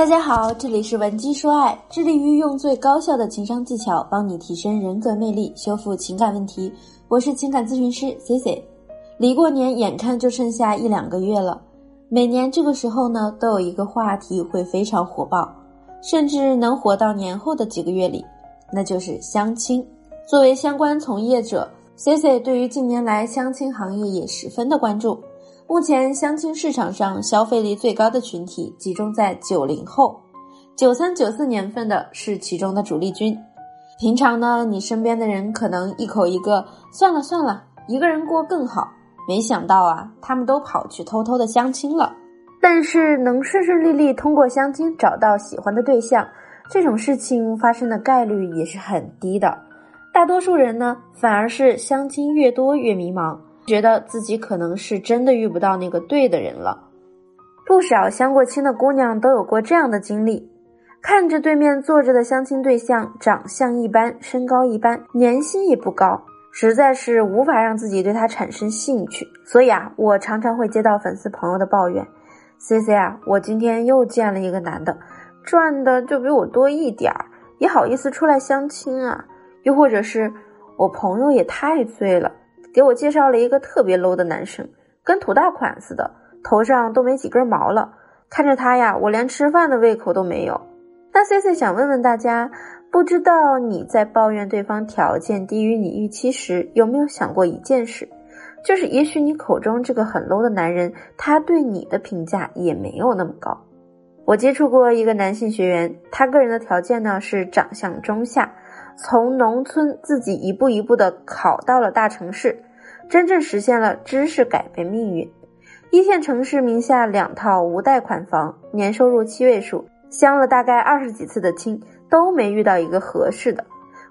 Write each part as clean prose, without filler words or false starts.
大家好，这里是文姬说爱，致力于用最高效的情商技巧帮你提升人格魅力，修复情感问题。我是情感咨询师 CC。 离过年眼看就剩下一两个月了，每年这个时候呢，都有一个话题会非常火爆，甚至能火到年后的几个月里，那就是相亲。作为相关从业者， CC 对于近年来相亲行业也十分的关注。目前相亲市场上消费力最高的群体集中在90后，93、94年份的是其中的主力军。平常呢，你身边的人可能一口一个算了算了，一个人过更好，没想到啊，他们都跑去偷偷的相亲了。但是能顺顺利利通过相亲找到喜欢的对象，这种事情发生的概率也是很低的。大多数人呢，反而是相亲越多越迷茫，觉得自己可能是真的遇不到那个对的人了。不少相过亲的姑娘都有过这样的经历，看着对面坐着的相亲对象长相一般，身高一般，年薪也不高，实在是无法让自己对他产生兴趣。所以啊，我常常会接到粉丝朋友的抱怨， CC 啊，我今天又见了一个男的，赚的就比我多一点，也好意思出来相亲啊。又或者是，我朋友也太醉了，给我介绍了一个特别 low 的男生，跟土大款似的，头上都没几根毛了，看着他呀，我连吃饭的胃口都没有。那 CC 想问问大家，不知道你在抱怨对方条件低于你预期时，有没有想过一件事，就是也许你口中这个很 low 的男人，他对你的评价也没有那么高。我接触过一个男性学员，他个人的条件呢是长相中下，从农村自己一步一步地考到了大城市，真正实现了知识改变命运。一线城市名下2套无贷款房，年收入7位数，相了大概20几次的亲，都没遇到一个合适的。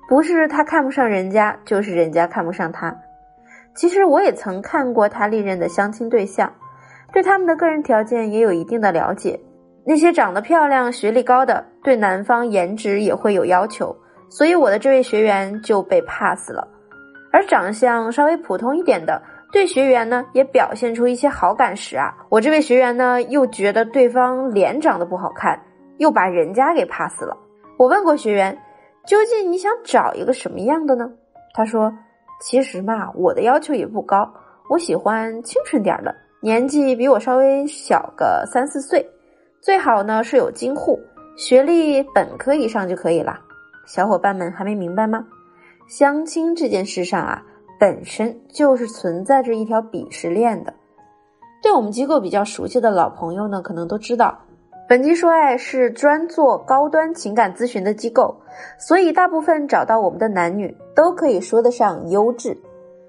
不是他看不上人家，就是人家看不上他。其实我也曾看过他历任的相亲对象，对他们的个人条件也有一定的了解。那些长得漂亮、学历高的，对男方颜值也会有要求，所以我的这位学员就被 pass 了。而长相稍微普通一点的，对学员呢也表现出一些好感时啊，我这位学员呢又觉得对方脸长得不好看，又把人家给 pass 了。我问过学员，究竟你想找一个什么样的呢？他说，其实嘛，我的要求也不高，我喜欢清纯点的，年纪比我稍微小个3、4岁，最好呢是有京沪，学历本科以上就可以了。小伙伴们还没明白吗？相亲这件事上啊，本身就是存在着一条鄙视链的。对我们机构比较熟悉的老朋友呢，可能都知道，本期说爱是专做高端情感咨询的机构，所以大部分找到我们的男女都可以说得上优质。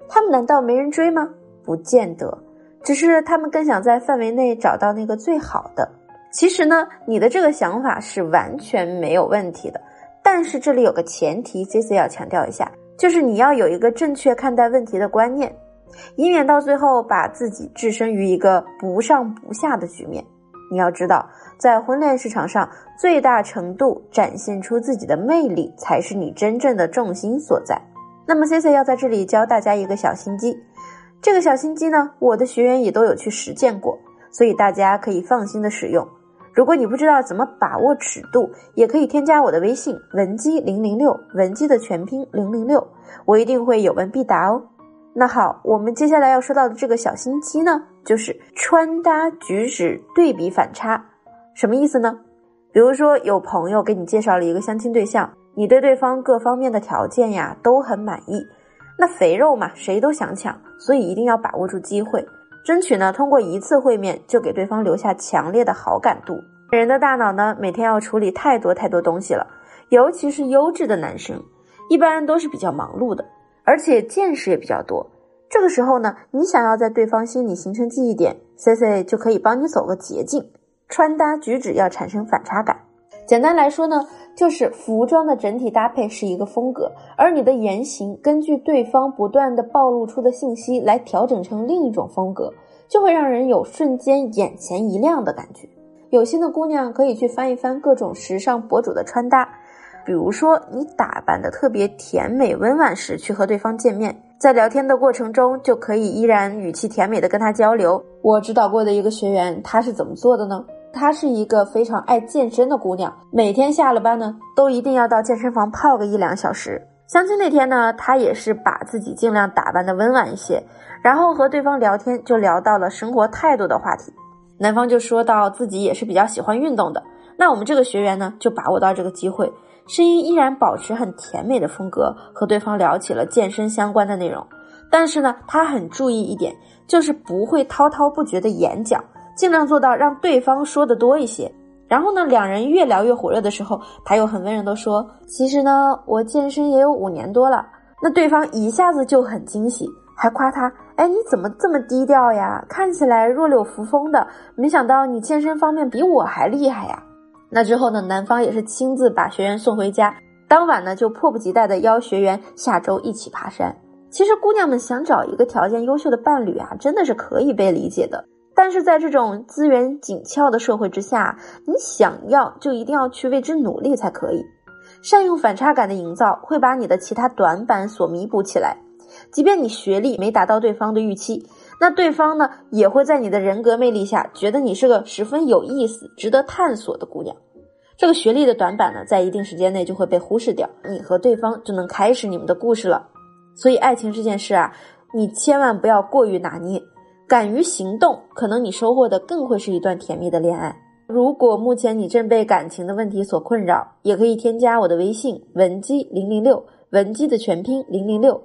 他们难道没人追吗？不见得，只是他们更想在范围内找到那个最好的。其实呢，你的这个想法是完全没有问题的，但是这里有个前提 CC 要强调一下，就是你要有一个正确看待问题的观念，以免到最后把自己置身于一个不上不下的局面。你要知道，在婚恋市场上，最大程度展现出自己的魅力才是你真正的重心所在。那么 CC 要在这里教大家一个小心机，这个小心机呢，我的学员也都有去实践过，所以大家可以放心的使用。如果你不知道怎么把握尺度，也可以添加我的微信文姬006，文姬的全拼006，我一定会有问必答哦。那好，我们接下来要说到的这个小心机呢，就是穿搭举止对比反差。什么意思呢？比如说有朋友给你介绍了一个相亲对象，你对对方各方面的条件呀都很满意，那肥肉嘛，谁都想抢，所以一定要把握住机会，争取呢，通过一次会面就给对方留下强烈的好感度。人的大脑呢，每天要处理太多东西了，尤其是优质的男生，一般都是比较忙碌的，而且见识也比较多。这个时候呢，你想要在对方心里形成记忆点 ，CC 就可以帮你走个捷径，穿搭举止要产生反差感。简单来说呢，就是服装的整体搭配是一个风格，而你的言行根据对方不断的暴露出的信息来调整成另一种风格，就会让人有瞬间眼前一亮的感觉。有心的姑娘可以去翻一翻各种时尚博主的穿搭，比如说你打扮的特别甜美温婉时去和对方见面，在聊天的过程中就可以依然语气甜美的跟他交流。我指导过的一个学员，他是怎么做的呢？她是一个非常爱健身的姑娘，每天下了班呢，都一定要到健身房泡个1-2小时。相亲那天呢，她也是把自己尽量打扮的温婉一些，然后和对方聊天就聊到了生活态度的话题。男方就说到自己也是比较喜欢运动的，那我们这个学员呢，就把握到这个机会，声音依然保持很甜美的风格，和对方聊起了健身相关的内容。但是呢，他很注意一点，就是不会滔滔不绝的演讲，尽量做到让对方说的多一些。然后呢，两人越聊越火热的时候，他又很温柔的说，其实呢，我健身也有5年多了。那对方一下子就很惊喜，还夸他，哎，你怎么这么低调呀，看起来弱柳扶风的，没想到你健身方面比我还厉害呀。那之后呢，男方也是亲自把学员送回家，当晚呢，就迫不及待的邀学员下周一起爬山。其实姑娘们想找一个条件优秀的伴侣啊，真的是可以被理解的。但是在这种资源紧俏的社会之下，你想要就一定要去为之努力才可以。善用反差感的营造，会把你的其他短板所弥补起来。即便你学历没达到对方的预期，那对方呢，也会在你的人格魅力下，觉得你是个十分有意思、值得探索的姑娘。这个学历的短板呢，在一定时间内就会被忽视掉，你和对方就能开始你们的故事了。所以爱情这件事啊，你千万不要过于拿捏，敢于行动，可能你收获的更会是一段甜蜜的恋爱。如果目前你正被感情的问题所困扰，也可以添加我的微信文姬006，文姬的全拼006，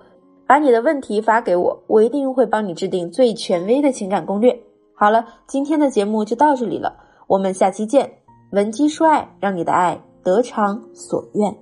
把你的问题发给我，我一定会帮你制定最权威的情感攻略。好了，今天的节目就到这里了，我们下期见。文姬说爱，让你的爱得偿所愿。